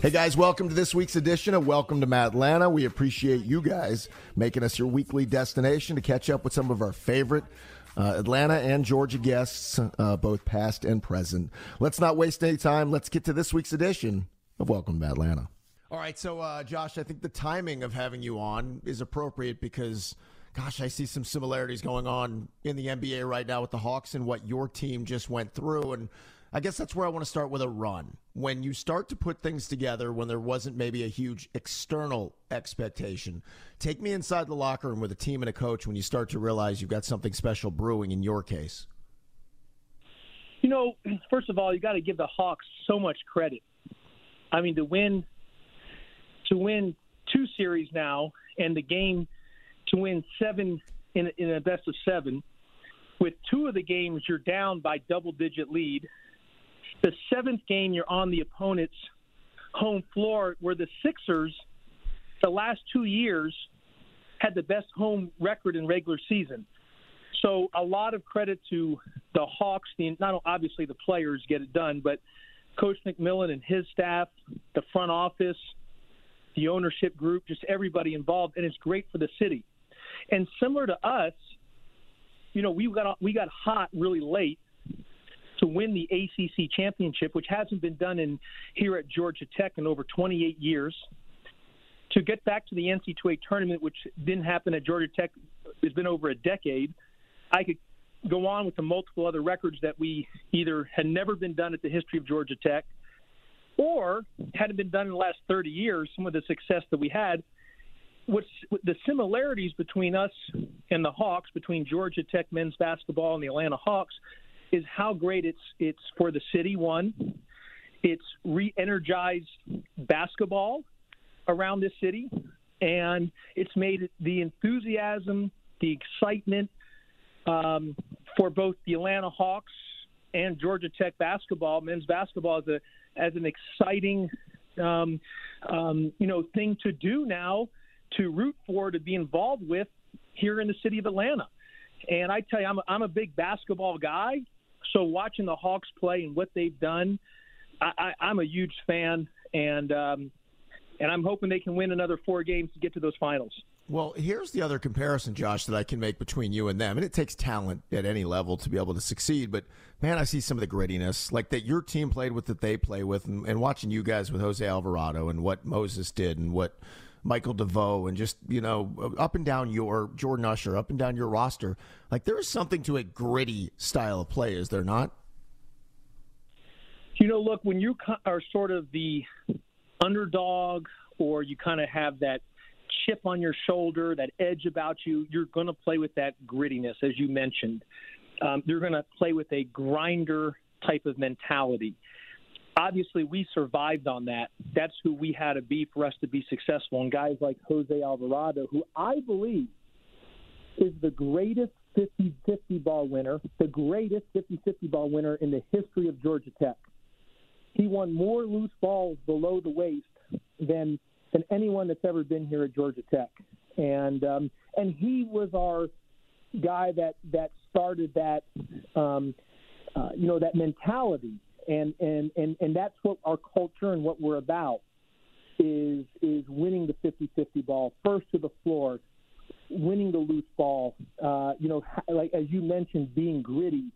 Hey guys, welcome to this week's edition of Welcome to Atlanta. We appreciate you guys making us your weekly destination to catch up with some of our favorite Atlanta and Georgia guests, both past and present. Let's not waste any time. Let's get to this week's edition of Welcome to Atlanta. All right, so Josh, I think the timing of having you on is appropriate because, gosh, I see some similarities going on in the NBA right now with the Hawks and what your team just went through, and I guess that's where I want to start with a run. When you start to put things together when there wasn't maybe a huge external expectation, take me inside the locker room with a team and a coach when you start to realize you've got something special brewing in your case. You know, first of all, you got to give the Hawks so much credit. I mean, to win two series now and the game to win seven in a best of seven, with two of the games you're down by double-digit lead. The seventh game, you're on the opponent's home floor, where the Sixers, the last 2 years, had the best home record in regular season. So a lot of credit to the Hawks. Not obviously the players get it done, but Coach McMillan and his staff, the front office, the ownership group, just everybody involved, and it's great for the city. And similar to us, you know, we got hot really late to win the ACC championship, which hasn't been done here at Georgia Tech in over 28 years. To get back to the NCAA tournament, which didn't happen at Georgia Tech, it's been over a decade. I could go on with the multiple other records that we either had never been done at the history of Georgia Tech or hadn't been done in the last 30 years, some of the success that we had. What's the similarities between us and the Hawks, between Georgia Tech men's basketball and the Atlanta Hawks, is how great it's for the city. One, it's re-energized basketball around this city, and it's made the enthusiasm, the excitement for both the Atlanta Hawks and Georgia Tech basketball, men's basketball, as an exciting thing to do now, to root for, to be involved with here in the city of Atlanta. And I tell you, I'm a big basketball guy, so watching the Hawks play and what they've done, I'm a huge fan, and I'm hoping they can win another four games to get to those finals. Well, here's the other comparison, Josh, that I can make between you and them. And it takes talent at any level to be able to succeed. But, man, I see some of the grittiness, like that your team played with, that they play with, and watching you guys with Jose Alvarado and what Moses did and what – Michael DeVoe, and just, you know, up and down your Jordan Usher, up and down your roster. Like, there is something to a gritty style of play, is there not? You know, look, when you are sort of the underdog, or you kind of have that chip on your shoulder, that edge about you, you're going to play with that grittiness, as you mentioned. You're going to play with a grinder type of mentality. Obviously, we survived on that. That's who we had to be for us to be successful. And guys like Jose Alvarado, who I believe is the greatest 50-50 ball winner, the greatest 50-50 ball winner in the history of Georgia Tech. He won more loose balls below the waist than anyone that's ever been here at Georgia Tech. And he was our guy that started that, that mentality. And that's what our culture and what we're about is winning the 50-50 ball, first to the floor, winning the loose ball, like as you mentioned, being gritty,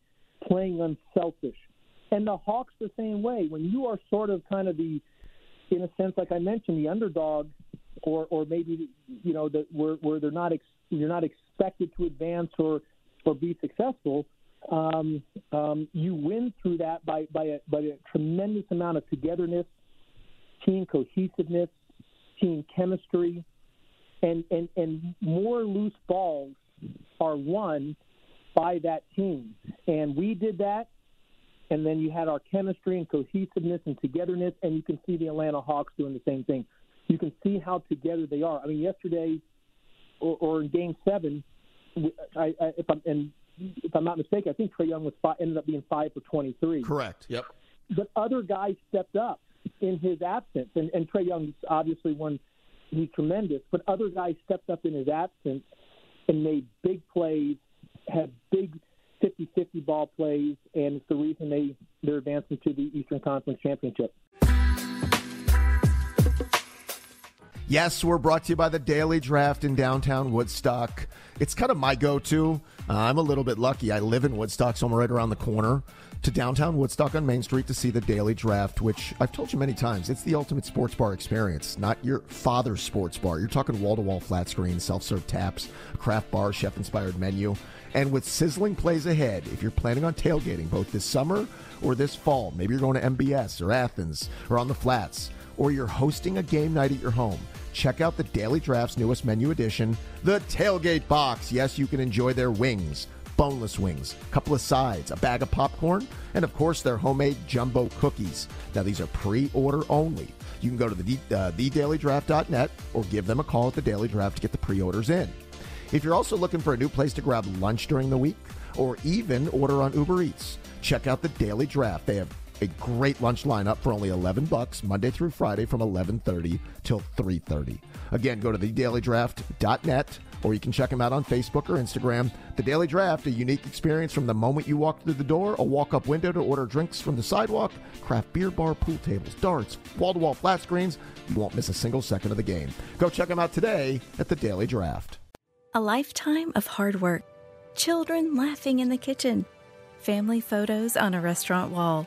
playing unselfish. And the Hawks the same way. When you are sort of kind of the, in a sense, like I mentioned, the underdog, or maybe, you know, where they're not you're not expected to advance or be successful, you win through that by a tremendous amount of togetherness, team cohesiveness, team chemistry, and more loose balls are won by that team. And we did that, and then you had our chemistry and cohesiveness and togetherness, and you can see the Atlanta Hawks doing the same thing. You can see how together they are. I mean, yesterday or in Game 7, if I'm not mistaken, I think Trae Young ended up being 5 for 23. Correct, yep. But other guys stepped up in his absence, and Trae Young obviously won. He's tremendous, but other guys stepped up in his absence and made big plays, had big 50-50 ball plays, and it's the reason they're advancing to the Eastern Conference Championship. Yes, we're brought to you by the Daily Draft in downtown Woodstock. It's kind of my go-to. I'm a little bit lucky. I live in Woodstock, so I'm right around the corner to downtown Woodstock on Main Street to see the Daily Draft, which I've told you many times, it's the ultimate sports bar experience, not your father's sports bar. You're talking wall-to-wall flat screen, self-serve taps, craft bar, chef-inspired menu. And with sizzling plays ahead, if you're planning on tailgating both this summer or this fall, maybe you're going to MBS or Athens or on the flats, or you're hosting a game night at your home, check out the Daily Draft's newest menu addition, the Tailgate Box. Yes, you can enjoy their wings, boneless wings, a couple of sides, a bag of popcorn, and of course their homemade jumbo cookies. Now these are pre-order only. You can go to thedailydraft.net or give them a call at the Daily Draft to get the pre-orders in. If you're also looking for a new place to grab lunch during the week or even order on Uber Eats, check out the Daily Draft. They have a great lunch lineup for only $11 Monday through Friday from 11:30 till 3:30. Again, go to thedailydraft.net or you can check them out on Facebook or Instagram. The Daily Draft, a unique experience from the moment you walk through the door, a walk-up window to order drinks from the sidewalk, craft beer bar, pool tables, darts, wall-to-wall flat screens. You won't miss a single second of the game. Go check them out today at the Daily Draft. A lifetime of hard work, children laughing in the kitchen, family photos on a restaurant wall,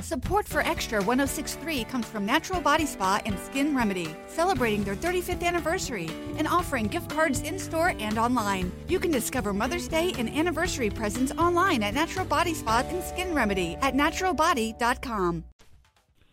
Support for Extra 106.3 comes from Natural Body Spa and Skin Remedy, celebrating their 35th anniversary and offering gift cards in-store and online. You can discover Mother's Day and anniversary presents online at Natural Body Spa and Skin Remedy at naturalbody.com.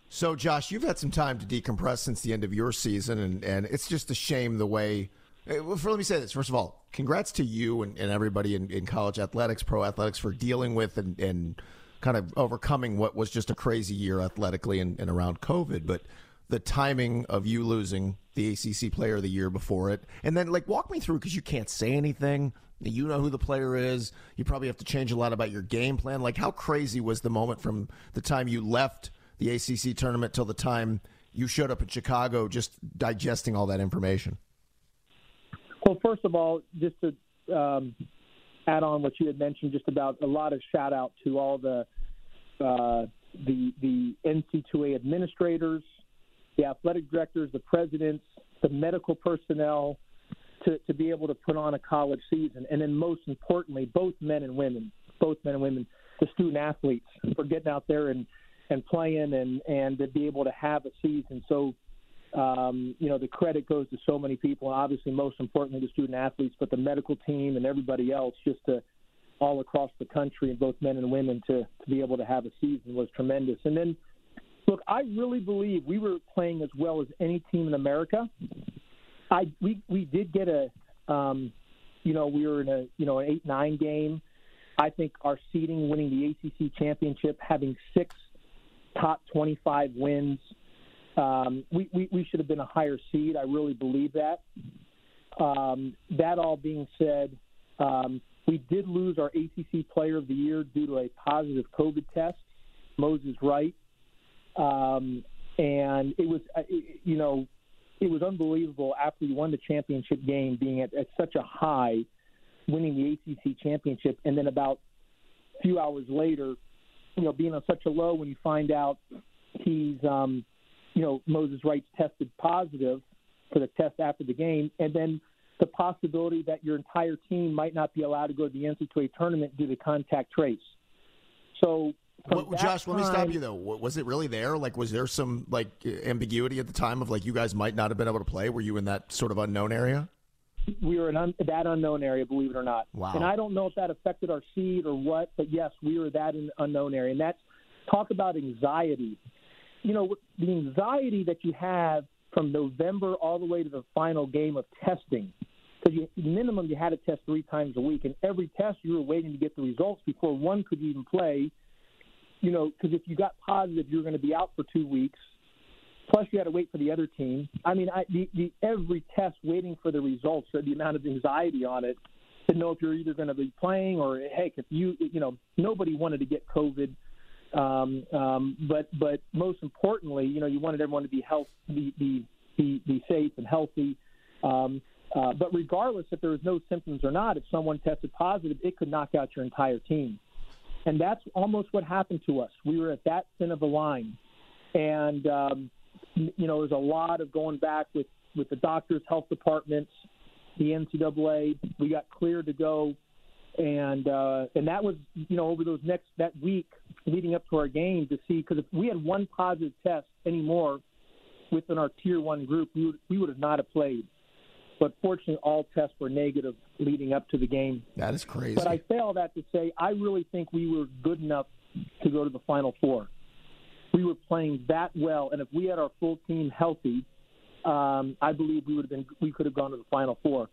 So, Josh, you've had some time to decompress since the end of your season, and it's just a shame the way – let me say this. First of all, congrats to you and everybody in college athletics, pro athletics, for dealing with and kind of overcoming what was just a crazy year athletically and around COVID, but the timing of you losing the ACC player of the year before it. And then, like, walk me through, because you can't say anything. You know who the player is. You probably have to change a lot about your game plan. Like, how crazy was the moment from the time you left the ACC tournament till the time you showed up in Chicago, just digesting all that information? Well, first of all, just to add on what you had mentioned, just about a lot of shout out to all the NCAA administrators, the athletic directors, the presidents, the medical personnel to be able to put on a college season. And then most importantly, both men and women, the student athletes, for getting out there and playing and to be able to have a season. So, the credit goes to so many people, and obviously most importantly the student athletes, but the medical team and everybody else, just to all across the country, and both men and women to be able to have a season was tremendous. And then, look, I really believe we were playing as well as any team in America. We did get we were in an 8-9 game. I think our seeding, winning the ACC championship, having 6 top 25 wins. We should have been a higher seed. I really believe that. That all being said, we did lose our ACC player of the year due to a positive COVID test, Moses Wright. And it was, it was unbelievable after we won the championship game, being at such a high, winning the ACC championship. And then about a few hours later, being on such a low, when you find out he's, Moses Wright's tested positive for the test after the game, and then the possibility that your entire team might not be allowed to go to the NCAA tournament due to contact trace. So Josh, let me stop you though. Was it really there? Like, was there some like ambiguity at the time of like you guys might not have been able to play? Were you in that sort of unknown area? We were in that unknown area, believe it or not. Wow. And I don't know if that affected our seed or what, but yes, we were that in unknown area. And that's talk about anxiety. You know, the anxiety that you have from November all the way to the final game of testing. Because minimum you had to test 3 times a week, and every test you were waiting to get the results before one could even play. You know, because if you got positive, you were going to be out for 2 weeks. Plus, you had to wait for the other team. I mean, every test waiting for the results, so the amount of anxiety on it to know if you're either going to be playing or, heck, if you know, nobody wanted to get COVID. But most importantly, you know, you wanted everyone to be healthy, be safe and healthy. But regardless if there was no symptoms or not, if someone tested positive, it could knock out your entire team. And that's almost what happened to us. We were at that end of the line. And, you know, there's a lot of going back with the doctors, health departments, the NCAA. We got cleared to go. And that was, you know, over that week leading up to our game to see, because if we had one positive test anymore within our Tier 1 group, we would have not have played. But fortunately, all tests were negative leading up to the game. That is crazy. But I say all that to say I really think we were good enough to go to the Final Four. We were playing that well, and if we had our full team healthy, I believe we could have gone to the Final Four.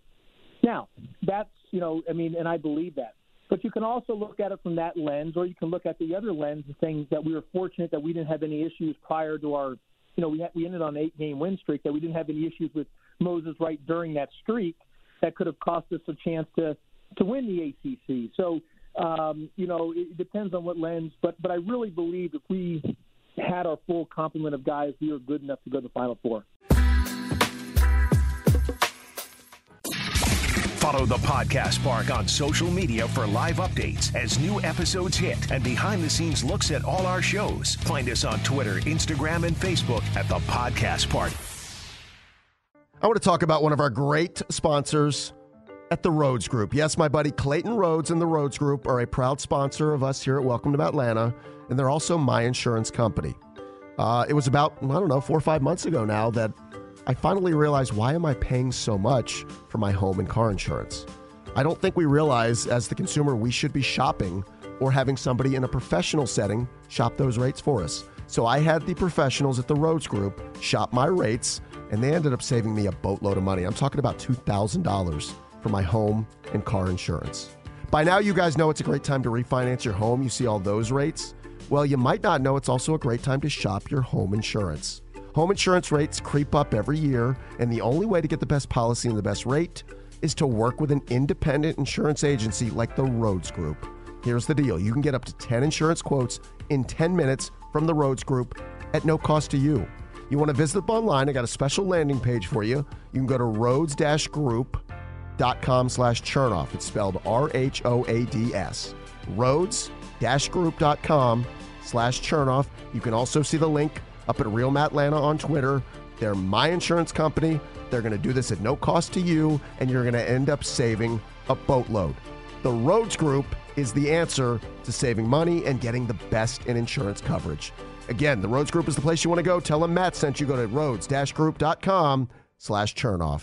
Now, that's, you know, I mean, and I believe that. But you can also look at it from that lens, or you can look at the other lens and think that we were fortunate that we didn't have any issues prior to our, you know, we ended on an 8-game win streak, that we didn't have any issues with Moses Wright during that streak that could have cost us a chance to win the ACC. So, you know, it depends on what lens. But I really believe if we had our full complement of guys, we were good enough to go to the Final Four. Follow the Podcast Park on social media for live updates as new episodes hit and behind-the-scenes looks at all our shows. Find us on Twitter, Instagram, and Facebook at the Podcast Park. I want to talk about one of our great sponsors at the Rhoads Group. Yes, my buddy Clayton Rhoads and the Rhoads Group are a proud sponsor of us here at Welcome to Atlanta, and they're also my insurance company. It was about, I don't know, 4 or 5 months ago now that I finally realized, why am I paying so much for my home and car insurance? I don't think we realize as the consumer we should be shopping or having somebody in a professional setting shop those rates for us. So I had the professionals at the Rhoads Group shop my rates, and they ended up saving me a boatload of money. I'm talking about $2,000 for my home and car insurance. By now you guys know it's a great time to refinance your home. You see all those rates. Well, you might not know it's also a great time to shop your home insurance. Home insurance rates creep up every year, and the only way to get the best policy and the best rate is to work with an independent insurance agency like the Rhoads Group. Here's the deal. You can get up to 10 insurance quotes in 10 minutes from the Rhoads Group at no cost to you. You want to visit them online. I got a special landing page for you. You can go to rhoads-group.com/Chernoff. It's spelled R-H-O-A-D-S. rhoads-group.com/Chernoff. You can also see the link up at Real Matt Atlanta on Twitter. They're my insurance company. They're going to do this at no cost to you, and you're going to end up saving a boatload. The Rhoads Group is the answer to saving money and getting the best in insurance coverage. Again, the Rhoads Group is the place you want to go. Tell them Matt sent you. Go to rhoads-group.com/Chernoff.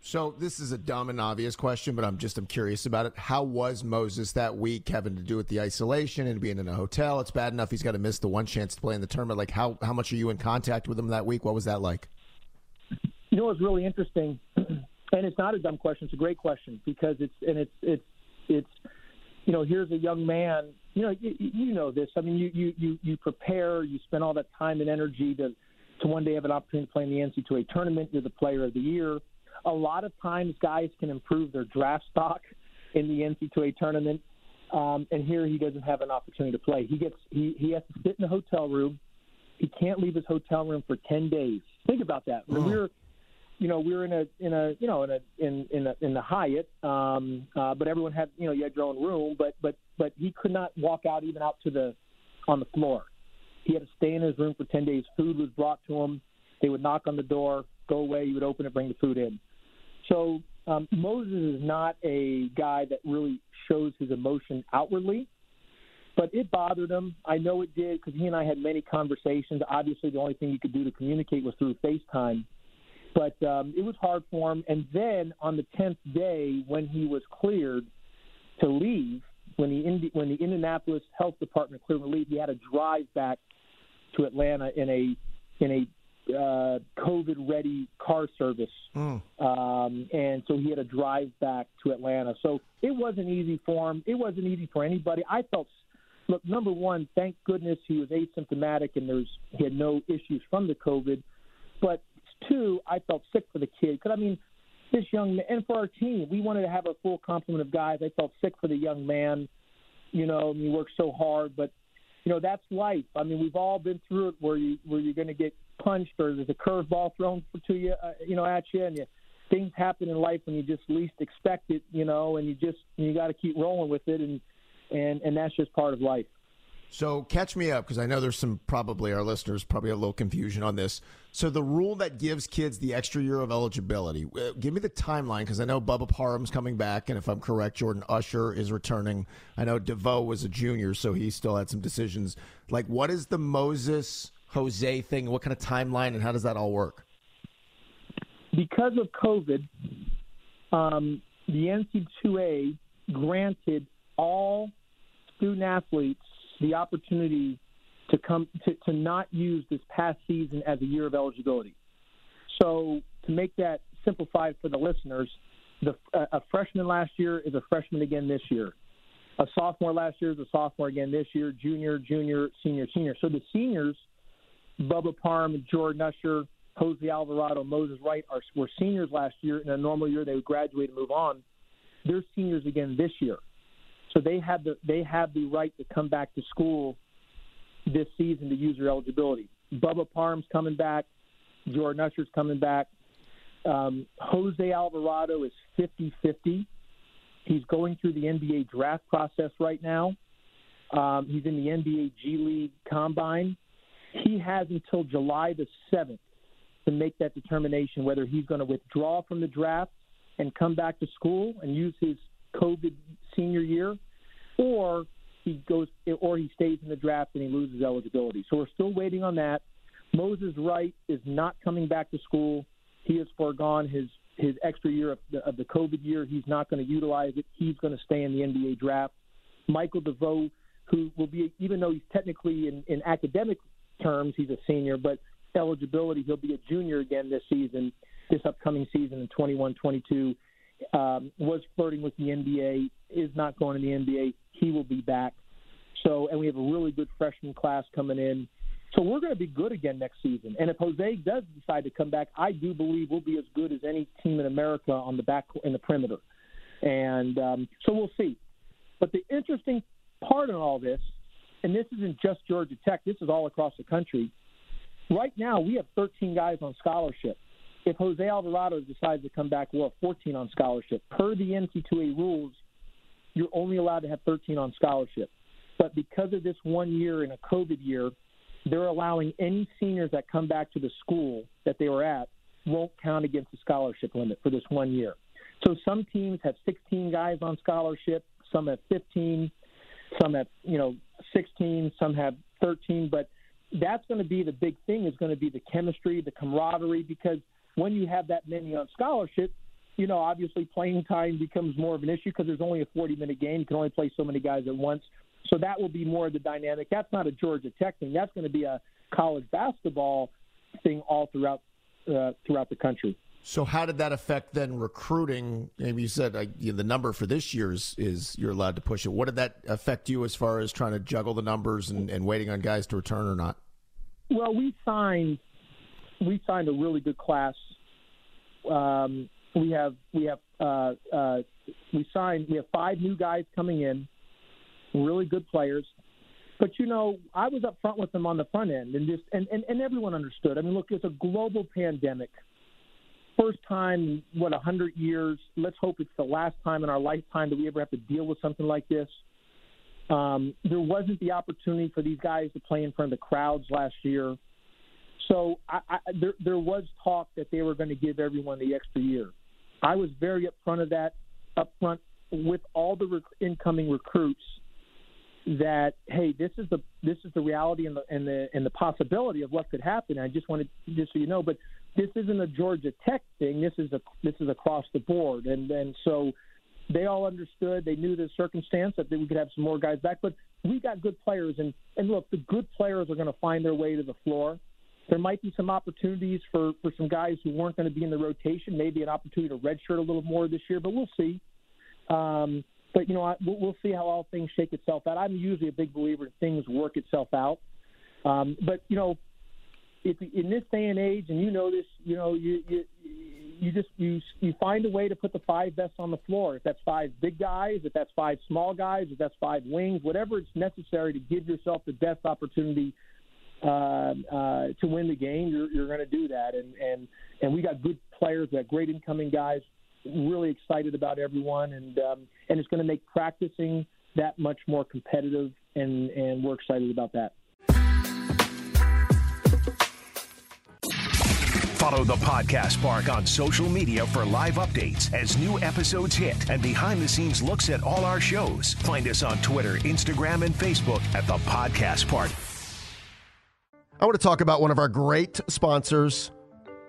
So this is a dumb and obvious question, but I'm curious about it. How was Moses that week having to do with the isolation and being in a hotel? It's bad enough he's got to miss the one chance to play in the tournament. Like, how much are you in contact with him that week? What was that like? You know, it's really interesting, and it's not a dumb question. It's a great question because it's you know, here's a young man, you know this. I mean, you prepare, you spend all that time and energy to one day have an opportunity to play in the NCAA tournament. You're the player of the year. A lot of times guys can improve their draft stock in the NCAA tournament, and here he doesn't have an opportunity to play. He has to sit in the hotel room. He can't leave his hotel room for 10 days. Think about that. When we were in the Hyatt, but everyone had, you had your own room, but he could not walk out even out to on the floor. He had to stay in his room for 10 days. Food was brought to him. They would knock on the door, go away. You would open it, bring the food in. So Moses is not a guy that really shows his emotion outwardly, but it bothered him. I know it did, because he and I had many conversations. Obviously, the only thing you could do to communicate was through FaceTime. But it was hard for him. And then on the 10th day, when he was cleared to leave, when the Indianapolis Health Department cleared him to leave, he had to drive back to Atlanta in a COVID-ready car service. And so he had to drive back to Atlanta. So it wasn't easy for him. It wasn't easy for anybody. I felt, look, number one, thank goodness he was asymptomatic and he had no issues from the COVID. But two, I felt sick for the kid, because, I mean, this young man, and for our team, we wanted to have a full complement of guys. I felt sick for the young man, and he worked so hard, but, that's life. I mean, we've all been through it where you're going to get punched, or there's a curveball thrown to you, at you, and things happen in life when you just least expect it, and you got to keep rolling with it, and that's just part of life. So catch me up, because I know there's our listeners probably have a little confusion on this. So the rule that gives kids the extra year of eligibility, give me the timeline, because I know Bubba Parham's coming back, and if I'm correct, Jordan Usher is returning. I know DeVoe was a junior, so he still had some decisions. Like, what is the Moses-Jose thing? What kind of timeline, and how does that all work? Because of COVID, the NCAA granted all student-athletes the opportunity to come to not use this past season as a year of eligibility. So to make that simplified for the listeners, a freshman last year is a freshman again this year. A sophomore last year is a sophomore again this year. Junior, senior. So the seniors, Bubba Parham, Jordan Usher, Jose Alvarado, Moses Wright, were seniors last year. In a normal year, they would graduate and move on. They're seniors again this year. So they have the right to come back to school this season to use their eligibility. Bubba Parham's coming back. Jordan Usher's coming back. Jose Alvarado is 50-50. He's going through the NBA draft process right now. He's in the NBA G League Combine. He has until July the 7th to make that determination whether he's going to withdraw from the draft and come back to school and use his COVID senior year, or he stays in the draft and he loses eligibility. So we're still waiting on that. Moses Wright is not coming back to school. He has foregone his extra year of the COVID year. He's not going to utilize it. He's going to stay in the NBA draft. Michael DeVoe, who will be, even though he's technically in academic terms, he's a senior, but eligibility, he'll be a junior again this season, this upcoming season in 21-22. Was flirting with the NBA, is not going to the NBA. He will be back. So, and we have a really good freshman class coming in. So we're going to be good again next season. And if Jose does decide to come back, I do believe we'll be as good as any team in America on the back in the perimeter. And so we'll see. But the interesting part in all this, and this isn't just Georgia Tech, this is all across the country. Right now, we have 13 guys on scholarship. If Jose Alvarado decides to come back, we'll have 14 on scholarship. Per the NCAA rules, you're only allowed to have 13 on scholarship. But because of this one year in a COVID year, they're allowing any seniors that come back to the school that they were at won't count against the scholarship limit for this one year. So some teams have 16 guys on scholarship, some have 15, some have 16, some have 13. But that's going to be the big thing, is going to be the chemistry, the camaraderie, because when you have that many on scholarship, obviously playing time becomes more of an issue, because there's only a 40-minute game. You can only play so many guys at once. So that will be more of the dynamic. That's not a Georgia Tech thing. That's going to be a college basketball thing all throughout the country. So how did that affect then recruiting? Maybe you said the number for this year is you're allowed to push it. What did that affect you as far as trying to juggle the numbers and waiting on guys to return or not? Well, we signed a really good class. We have 5 new guys coming in, really good players. But, I was up front with them on the front end, and everyone understood. I mean, look, it's a global pandemic. First time in, 100 years. Let's hope it's the last time in our lifetime that we ever have to deal with something like this. There wasn't the opportunity for these guys to play in front of the crowds last year. So there was talk that they were going to give everyone the extra year. I was very upfront with all the incoming recruits that, hey, this is the reality and the possibility of what could happen. I just wanted, just so you know, but this isn't a Georgia Tech thing. This is across the board, and so they all understood. They knew the circumstance that we could have some more guys back, but we got good players, and look, the good players are going to find their way to the floor. There might be some opportunities for some guys who weren't going to be in the rotation, maybe an opportunity to redshirt a little more this year, but we'll see. But, we'll see how all things shake itself out. I'm usually a big believer in things work itself out. But, if in this day and age, and this, you find a way to put the 5 best on the floor. If that's 5 big guys, if that's 5 small guys, if that's 5 wings, whatever it's necessary to give yourself the best opportunity to win the game, you're going to do that. And we got good players, we got great incoming guys, really excited about everyone. And it's going to make practicing that much more competitive. And we're excited about that. Follow the Podcast Park on social media for live updates as new episodes hit and behind-the-scenes looks at all our shows. Find us on Twitter, Instagram, and Facebook at the Podcast Park. I want to talk about one of our great sponsors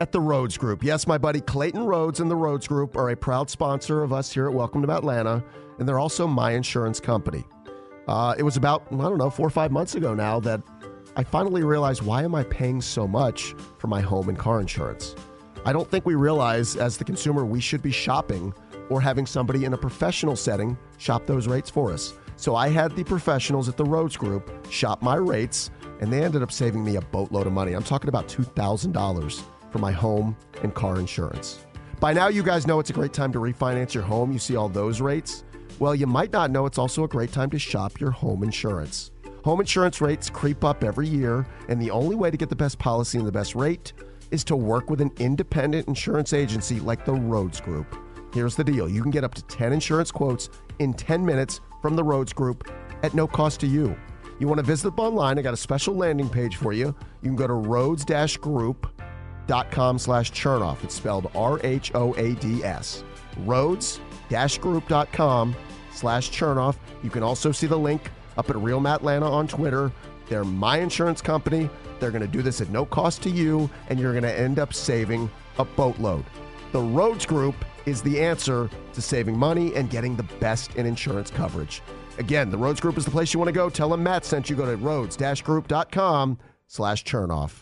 at the Rhoads Group. Yes, my buddy Clayton Rhoads and the Rhoads Group are a proud sponsor of us here at Welcome to Atlanta, and they're also my insurance company. It was about, 4 or 5 months ago now that I finally realized, why am I paying so much for my home and car insurance? I don't think we realize as the consumer we should be shopping or having somebody in a professional setting shop those rates for us. So I had the professionals at the Rhoads Group shop my rates, and they ended up saving me a boatload of money. I'm talking about $2,000 for my home and car insurance. By now, you guys know it's a great time to refinance your home. You see all those rates. Well, you might not know it's also a great time to shop your home insurance. Home insurance rates creep up every year, and the only way to get the best policy and the best rate is to work with an independent insurance agency like the Rhoads Group. Here's the deal. You can get up to 10 insurance quotes in 10 minutes from the Rhoads Group at no cost to you. You want to visit them online, I got a special landing page for you. You can go to rhoads-group.com/Chernoff. It's spelled R-H-O-A-D-S. Rhoads-group.com/Chernoff. You can also see the link up at Real Matt Atlanta on Twitter. They're my insurance company. They're going to do this at no cost to you, and you're going to end up saving a boatload. The Rhoads Group is the answer to saving money and getting the best in insurance coverage. Again, the Rhoads Group is the place you want to go. Tell them Matt sent you. Go to rhoads-group.com/Chernoff.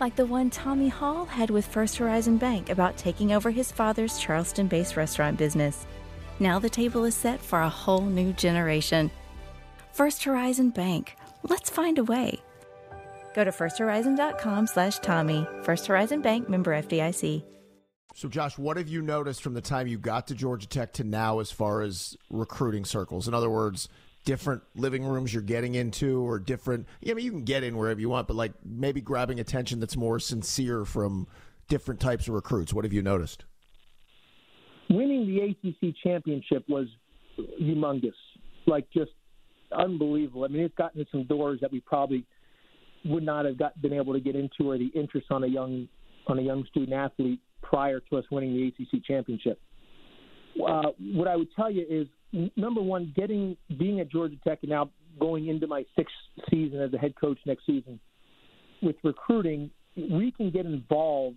like the one Tommy Hall had with First Horizon Bank about taking over his father's Charleston-based restaurant business. Now the table is set for a whole new generation. First Horizon Bank. Let's find a way. Go to firsthorizon.com/Tommy. First Horizon Bank, member FDIC. So, Josh, what have you noticed from the time you got to Georgia Tech to now as far as recruiting circles? In other words, different living rooms you're getting into, or different, you can get in wherever you want, but like maybe grabbing attention that's more sincere from different types of recruits. What have you noticed? Winning the ACC championship was humongous, just unbelievable. I mean, it's gotten some doors that we probably would not have been able to get into, or the interest on a young student athlete prior to us winning the ACC championship. what I would tell you is, number one, being at Georgia Tech and now going into my sixth season as a head coach next season, with recruiting, we can get involved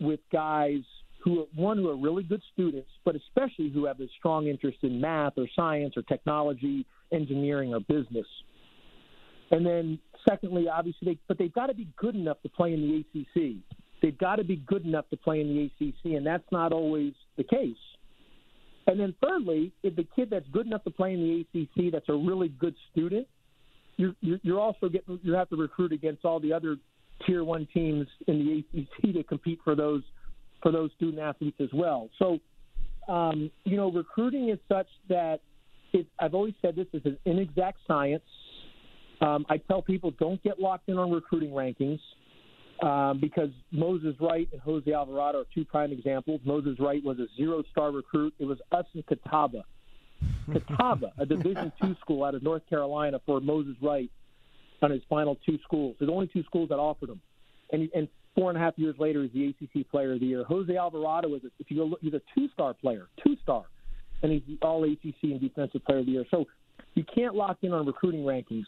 with guys who are really good students, but especially who have a strong interest in math or science or technology, engineering or business. And then secondly, obviously, they've got to be good enough to play in the ACC. They've got to be good enough to play in the ACC, and that's not always the case. And then thirdly, if the kid that's good enough to play in the ACC, that's a really good student, you have to recruit against all the other Tier 1 teams in the ACC to compete for those student athletes as well. So, recruiting is such that I've always said this is an inexact science. I tell people don't get locked in on recruiting rankings because Moses Wright and Jose Alvarado are two prime examples. Moses Wright was a zero-star recruit. It was us and Catawba, a Division II school out of North Carolina for Moses Wright on his final two schools. There's only two schools that offered him. And 4.5 years later, he's the ACC Player of the Year. Jose Alvarado he's a two-star player, and he's the All-ACC and Defensive Player of the Year. So you can't lock in on recruiting rankings.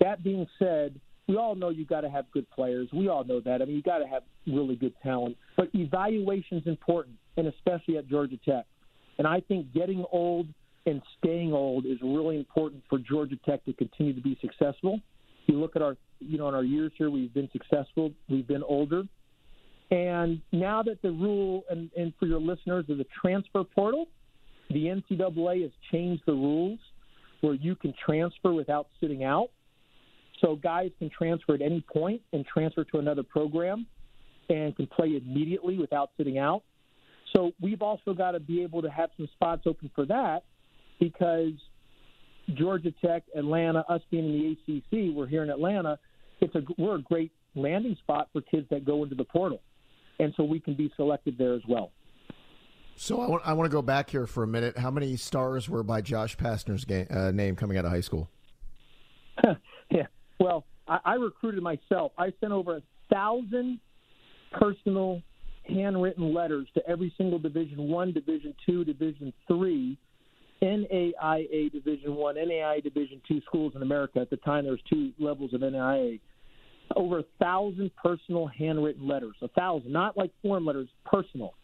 That being said, we all know you've got to have good players. We all know that. I mean, you've got to have really good talent. But evaluation's important, and especially at Georgia Tech. And I think getting old and staying old is really important for Georgia Tech to continue to be successful. You look at in our years here, we've been successful. We've been older. And now that the rule, and for your listeners, is a transfer portal, the NCAA has changed the rules where you can transfer without sitting out. So guys can transfer at any point and transfer to another program and can play immediately without sitting out. So we've also got to be able to have some spots open for that because Georgia Tech, Atlanta, us being in the ACC, we're here in Atlanta, we're a great landing spot for kids that go into the portal. And so we can be selected there as well. So I want to go back here for a minute. How many stars were by Josh Pastner's name coming out of high school? Yeah. Well, I recruited myself. I sent over 1,000 personal handwritten letters to every single Division I, Division II, Division III, NAIA Division I, NAIA Division II schools in America. At the time, there was two levels of NAIA. Over 1,000 personal handwritten letters, 1,000, not like form letters, personal.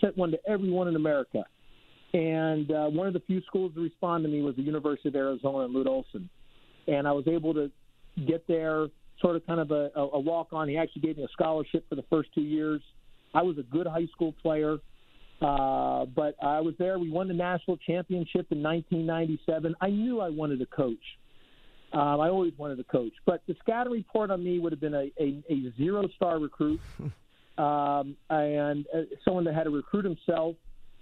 Sent one to everyone in America. And one of the few schools to respond to me was the University of Arizona and Lute Olson. And I was able to get there, sort of kind of a walk-on. He actually gave me a scholarship for the first 2 years. I was a good high school player, but I was there. We won the national championship in 1997. I knew I wanted to coach. I always wanted to coach. But the scouting report on me would have been a zero-star recruit and someone that had to recruit himself.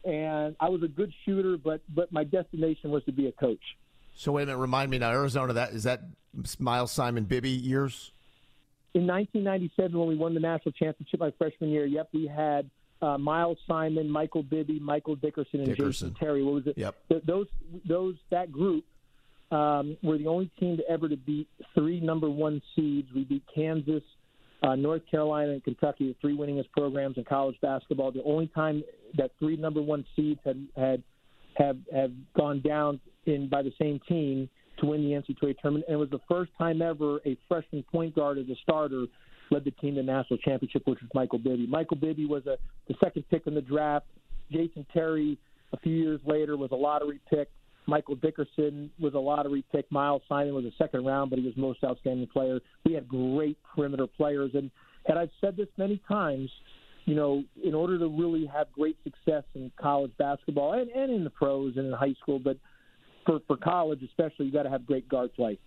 And I was a good shooter, but my destination was to be a coach. So wait a minute, remind me now, Arizona, is that Miles Simon Bibby years? In 1997, when we won the national championship my freshman year, yep, we had Miles Simon, Michael Bibby, Michael Dickerson, and Jason Terry. What was it? Yep. That group were the only team to beat three number one seeds. We beat Kansas, North Carolina, and Kentucky, the three winningest programs in college basketball. The only time that three number one seeds have gone down by the same team to win the NCAA tournament, and it was the first time ever a freshman point guard as a starter led the team to the national championship, which was Michael Bibby. Michael Bibby was the second pick in the draft. Jason Terry, a few years later, was a lottery pick. Michael Dickerson was a lottery pick. Miles Simon was a second round, but he was most outstanding player. We had great perimeter players, and I've said this many times, in order to really have great success in college basketball and in the pros and in high school, but for college especially, you got to have great guard play.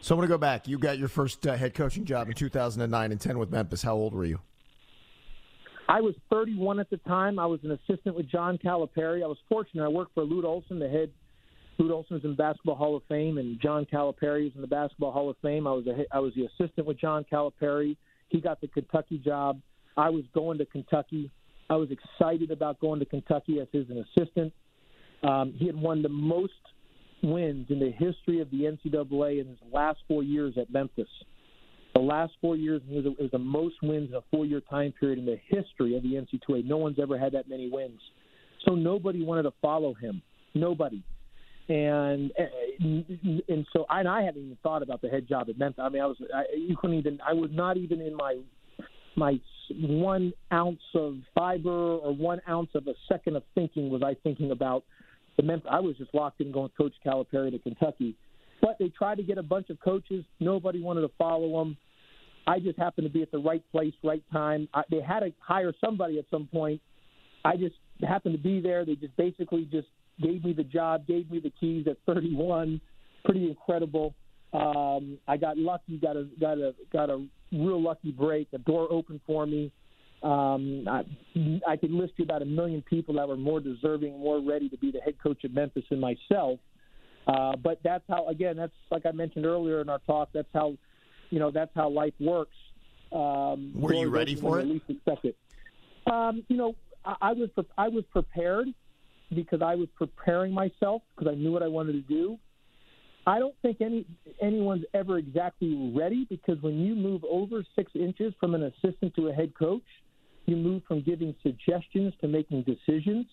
So I'm going to go back. You got your first head coaching job in 2009 and 10 with Memphis. How old were you? I was 31 at the time. I was an assistant with John Calipari. I was fortunate. I worked for Lute Olson, the head. Lute Olson is in the Basketball Hall of Fame, and John Calipari is in the Basketball Hall of Fame. I was the assistant with John Calipari. He got the Kentucky job. I was going to Kentucky. I was excited about going to Kentucky as an assistant. He had won the most wins in the history of the NCAA in his last 4 years at Memphis. The last 4 years, it was the most wins in a 4-year time period in the history of the NCAA. No one's ever had that many wins. So nobody wanted to follow him. Nobody. And so I hadn't even thought about the head job at Memphis. I mean, I was not even in my 1 ounce of fiber or 1 ounce of a second of thinking was I thinking about the Memphis. I was just locked in going Coach Calipari to Kentucky. But they tried to get a bunch of coaches. Nobody wanted to follow them. I just happened to be at the right place, right time. They had to hire somebody at some point. I just happened to be there. They just basically just gave me the job, gave me the keys at 31. Pretty incredible. I got lucky, got a real lucky break. The door opened for me. I could list you about 1 million people that were more deserving, more ready to be the head coach of Memphis than myself. But that's how, again, that's like I mentioned earlier in our talk, that's how, that's how life works. Were you ready for it? Least expect it. I was prepared because I was preparing myself because I knew what I wanted to do. I don't think anyone's ever exactly ready because when you move over 6 inches from an assistant to a head coach, you move from giving suggestions to making decisions.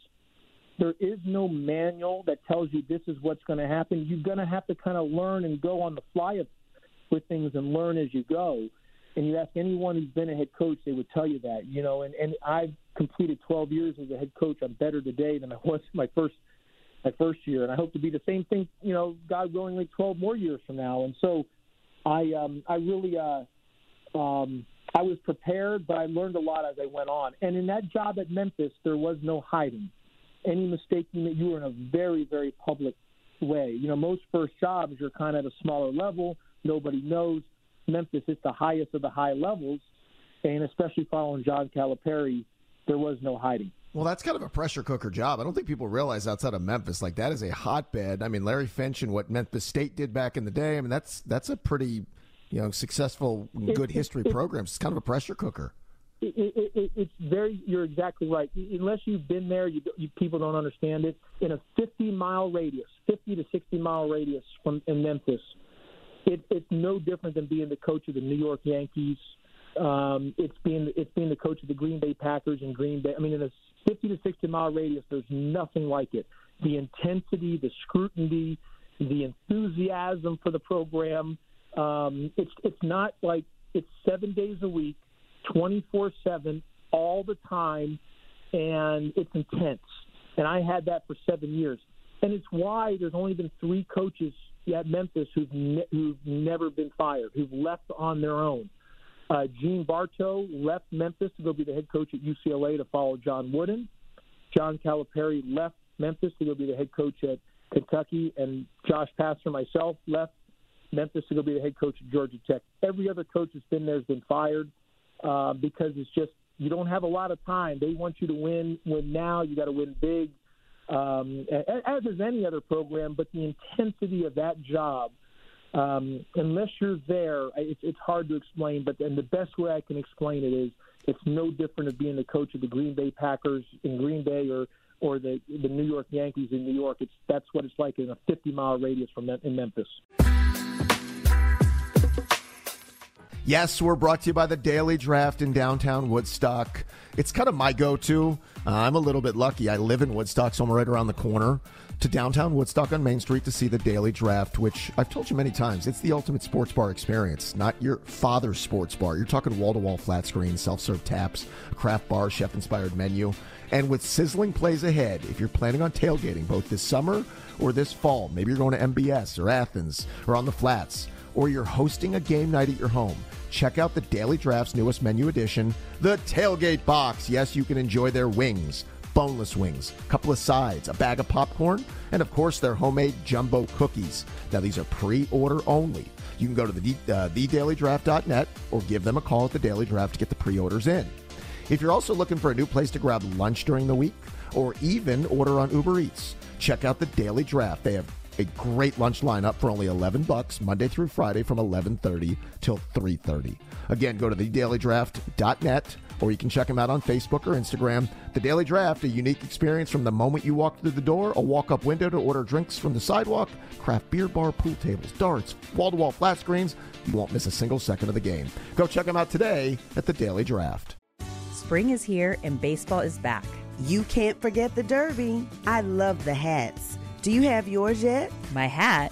There is no manual that tells you this is what's going to happen. You're going to have to kind of learn and go on the fly with things and learn as you go. And you ask anyone who's been a head coach, they would tell you that, and I've completed 12 years as a head coach. I'm better today than I was my first year. And I hope to be the same thing, God willing, like 12 more years from now. And so I was prepared, but I learned a lot as I went on. And in that job at Memphis, there was no hiding. Any mistake you made, you were in a very, very public way. Most first jobs, you're kind of at a smaller level. Nobody knows. Memphis is the highest of the high levels, and especially following John Calipari, there was no hiding. Well, that's kind of a pressure cooker job. I don't think people realize outside of Memphis, like that is a hotbed. I mean, Larry Finch and what Memphis State did back in the day, I mean, that's a pretty, successful, good history program. It's kind of a pressure cooker. It's very. You're exactly right. Unless you've been there, people don't understand it. In a 50 to 60 mile radius in Memphis, it's no different than being the coach of the New York Yankees. It's being the coach of the Green Bay Packers in Green Bay. I mean, in a 50 to 60 mile radius, there's nothing like it. The intensity, the scrutiny, the enthusiasm for the program. It's not like it's 7 days a week. 24/7 all the time, and it's intense. And I had that for 7 years. And it's why there's only been 3 coaches at Memphis who've never been fired, who've left on their own. Gene Bartow left Memphis to go be the head coach at UCLA to follow John Wooden. John Calipari left Memphis to go be the head coach at Kentucky. And Josh Pastner, myself, left Memphis to go be the head coach at Georgia Tech. Every other coach that's been there has been fired. Because it's just you don't have a lot of time. They want you to win now. You got to win big, as is any other program. But the intensity of that job, unless you're there, it's hard to explain. But then the best way I can explain it is it's no different than being the coach of the Green Bay Packers in Green Bay or the New York Yankees in New York. That's what it's like in a 50-mile radius in Memphis. Yes, we're brought to you by the Daily Draft in downtown Woodstock. It's kind of my go-to. I'm a little bit lucky. I live in Woodstock, so I'm right around the corner to downtown Woodstock on Main Street to see the Daily Draft, which I've told you many times, it's the ultimate sports bar experience, not your father's sports bar. You're talking wall-to-wall flat screen, self-serve taps, craft bar, chef-inspired menu. And with sizzling plays ahead, if you're planning on tailgating both this summer or this fall, maybe you're going to MBS or Athens or on the flats, or you're hosting a game night at your home, check out the Daily Draft's newest menu addition, the Tailgate Box. Yes, you can enjoy their wings, boneless wings, a couple of sides, a bag of popcorn, and of course their homemade jumbo cookies. Now these are pre-order only. You can go to thedailydraft.net or give them a call at the Daily Draft to get the pre-orders in. If you're also looking for a new place to grab lunch during the week or even order on Uber Eats, check out the Daily Draft. They have a great lunch lineup for only $11 Monday through Friday from 11:30 till 3:30. Again, go to thedailydraft.net or you can check them out on Facebook or Instagram. The Daily Draft, a unique experience from the moment you walk through the door, a walk-up window to order drinks from the sidewalk, craft beer bar, pool tables, darts, wall-to-wall flat screens. You won't miss a single second of the game. Go check them out today at the Daily Draft. Spring is here and baseball is back. You can't forget the Derby. I love the hats. Do you have yours yet? My hat?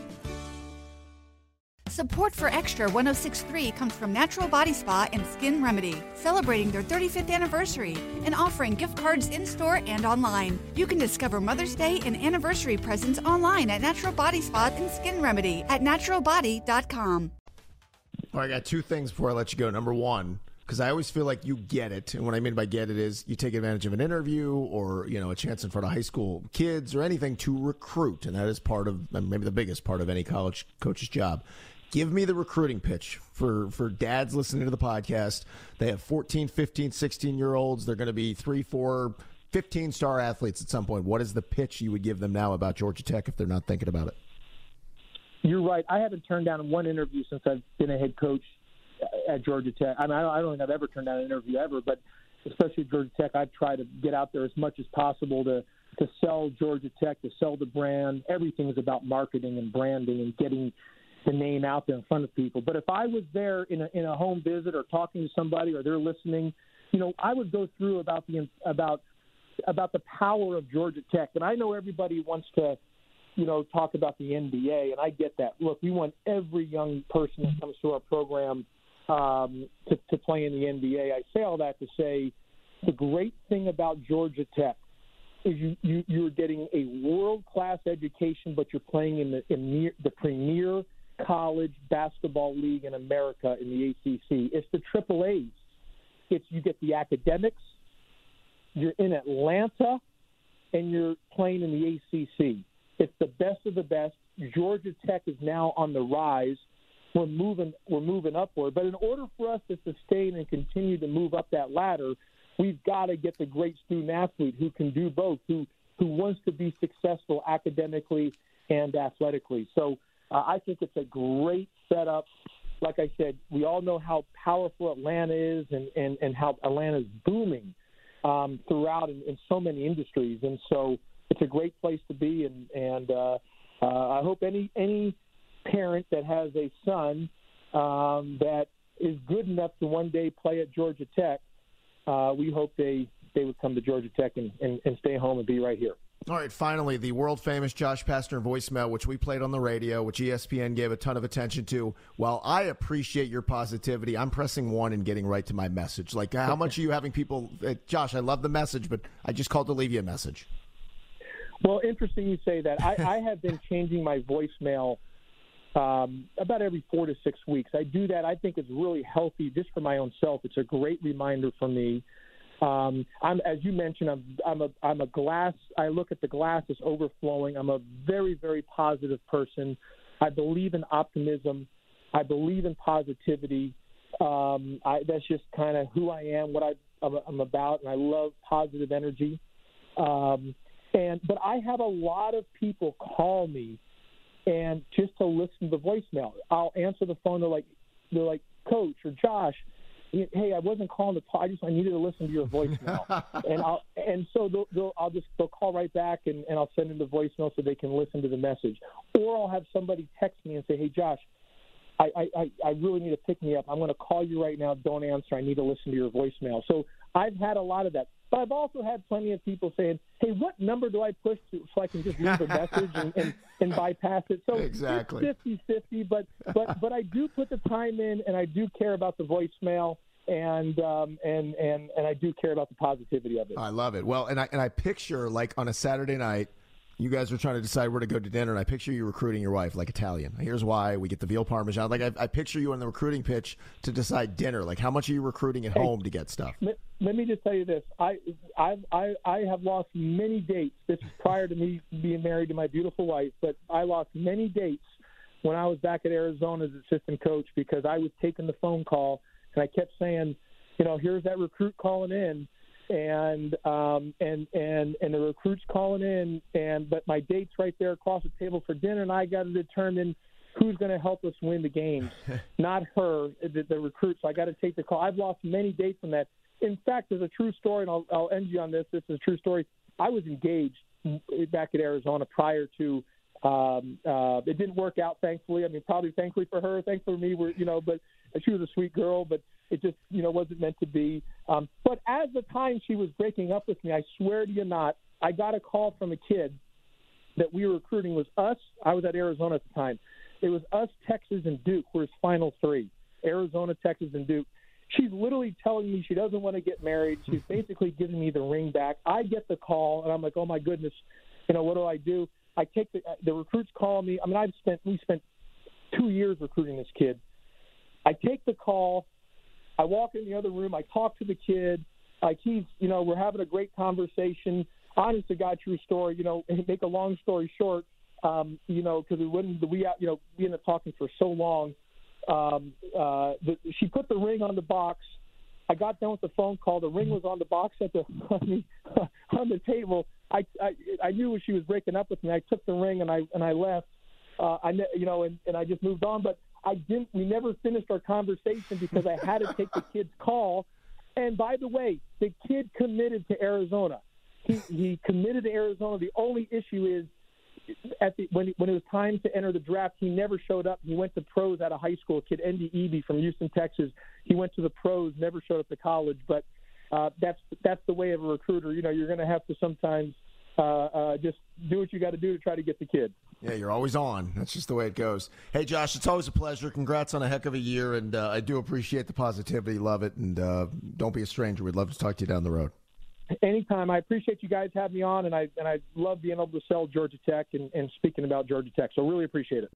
Support for Extra 106.3 comes from Natural Body Spa and Skin Remedy, celebrating their 35th anniversary and offering gift cards in-store and online. You can discover Mother's Day and anniversary presents online at Natural Body Spa and Skin Remedy at naturalbody.com. All right, I got two things before I let you go. Number one, because I always feel like you get it, and what I mean by get it is you take advantage of an interview or, you know, a chance in front of high school kids or anything to recruit, and that is part of, maybe the biggest part of any college coach's job. Give me the recruiting pitch for dads listening to the podcast. They have 14, 15, 16-year-olds. They're going to be 3, 4, 15-star athletes at some point. What is the pitch you would give them now about Georgia Tech if they're not thinking about it? You're right. I haven't turned down one interview since I've been a head coach at Georgia Tech. I mean, I don't think I've ever turned down an interview ever, but especially at Georgia Tech, I try to get out there as much as possible to sell Georgia Tech, to sell the brand. Everything is about marketing and branding and getting – the name out there in front of people. But if I was there in a home visit or talking to somebody or they're listening, you know, I would go through about the power of Georgia Tech. And I know everybody wants to, you know, talk about the NBA, and I get that. Look, we want every young person that comes to our program to play in the NBA. I say all that to say the great thing about Georgia Tech is you're getting a world-class education, but you're playing in the premier college basketball league in America in the ACC. It's the triple A's. It's you get the academics, you're in Atlanta, and you're playing in the ACC. It's the best of the best. Georgia Tech is now on the rise. We're moving upward. But in order for us to sustain and continue to move up that ladder, we've got to get the great student athlete who can do both, who wants to be successful academically and athletically. So I think it's a great setup. Like I said, we all know how powerful Atlanta is and how Atlanta's booming throughout in so many industries. And so it's a great place to be. And I hope any parent that has a son that is good enough to one day play at Georgia Tech, we hope they would come to Georgia Tech and stay home and be right here. All right, finally, the world-famous Josh Pastner voicemail, which we played on the radio, which ESPN gave a ton of attention to. While I appreciate your positivity, I'm pressing 1 and getting right to my message. Like, how much are you having people Josh, I love the message, but I just called to leave you a message. Well, interesting you say that. I have been changing my voicemail about every 4 to 6 weeks. I do that. I think it's really healthy just for my own self. It's a great reminder for me. As you mentioned, I'm a glass. I look at the glass as overflowing. I'm a very, very positive person. I believe in optimism. I believe in positivity. That's just kind of who I am, what I'm about. And I love positive energy. But I have a lot of people call me and just to listen to the voicemail. I'll answer the phone. They're like, Coach or Josh, hey, I wasn't calling to talk. I needed to listen to your voicemail. So they'll call right back and I'll send them the voicemail so they can listen to the message. Or I'll have somebody text me and say, hey, Josh, I really need to pick me up. I'm going to call you right now. Don't answer. I need to listen to your voicemail. So I've had a lot of that. But I've also had plenty of people saying, hey, what number do I push to so I can just leave a message and bypass it? So exactly. It's 50-50, but I do put the time in, and I do care about the voicemail, and I do care about the positivity of it. I love it. Well, and I picture, like, on a Saturday night, you guys were trying to decide where to go to dinner, and I picture you recruiting your wife, like Italian. Here's why we get the veal parmesan. Like, I picture you on the recruiting pitch to decide dinner. Like, how much are you recruiting at home to get stuff? Let me just tell you this. I have lost many dates. This is prior to me being married to my beautiful wife, but I lost many dates when I was back at Arizona as assistant coach because I was taking the phone call, and I kept saying, you know, here's that recruit calling in. And the recruit's calling in, but my date's right there across the table for dinner, and I got to determine who's going to help us win the games, not her, the recruit. So I got to take the call. I've lost many dates on that. In fact, there's a true story, and I'll end you on this. This is a true story. I was engaged back at Arizona prior to it didn't work out, thankfully. I mean, probably thankfully for her, thankfully for me. But she was a sweet girl, but it just wasn't meant to be. But as the time she was breaking up with me, I swear to you not, I got a call from a kid that we were recruiting. Was us. I was at Arizona at the time. It was us, Texas, and Duke were his final three: Arizona, Texas, and Duke. She's literally telling me she doesn't want to get married. She's basically giving me the ring back. I get the call, and I'm like, oh, my goodness, what do? I take the recruits call me. I mean, we spent 2 years recruiting this kid. I take the call. I walk in the other room. I talk to the kid. Like he's, we're having a great conversation. Honest to God, true story, make a long story short, because we ended up talking for so long. She put the ring on the box. I got done with the phone call. The ring was on the box at the on the table. I knew she was breaking up with me. I took the ring and I left. And I just moved on. But I didn't. We never finished our conversation because I had to take the kid's call. And by the way, the kid committed to Arizona. He committed to Arizona. The only issue is, when it was time to enter the draft, he never showed up. He went to pros out of high school. Kid Andy Eby from Houston, Texas. He went to the pros, never showed up to college. But that's the way of a recruiter. You're going to have to sometimes just do what you got to do to try to get the kid. Yeah, you're always on. That's just the way it goes. Hey, Josh, it's always a pleasure. Congrats on a heck of a year, and I do appreciate the positivity. Love it, and don't be a stranger. We'd love to talk to you down the road. Anytime. I appreciate you guys having me on, and I love being able to sell Georgia Tech and speaking about Georgia Tech. So really appreciate it.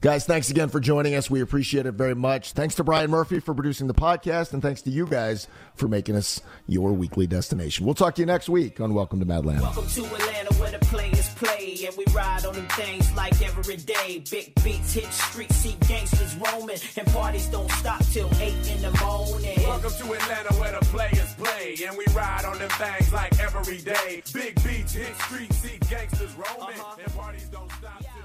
Guys, thanks again for joining us. We appreciate it very much. Thanks to Brian Murphy for producing the podcast, and thanks to you guys for making us your weekly destination. We'll talk to you next week on Welcome to Madland. Welcome to Atlanta, where the players play, and we ride on them things like every day. Big beats hit streets, see gangsters roaming, and parties don't stop till 8 in the morning. Welcome to Atlanta, where the players play, and we ride on them things like every day. Big beats hit streets, see gangsters roaming, and parties don't stop till...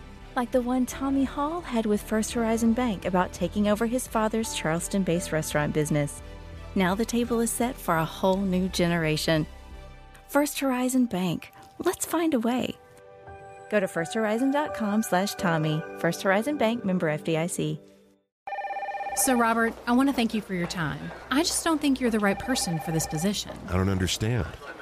like the one Tommy Hall had with First Horizon Bank about taking over his father's Charleston-based restaurant business. Now the table is set for a whole new generation. First Horizon Bank. Let's find a way. Go to firsthorizon.com/Tommy. First Horizon Bank, member FDIC. So, Robert, I want to thank you for your time. I just don't think you're the right person for this position. I don't understand.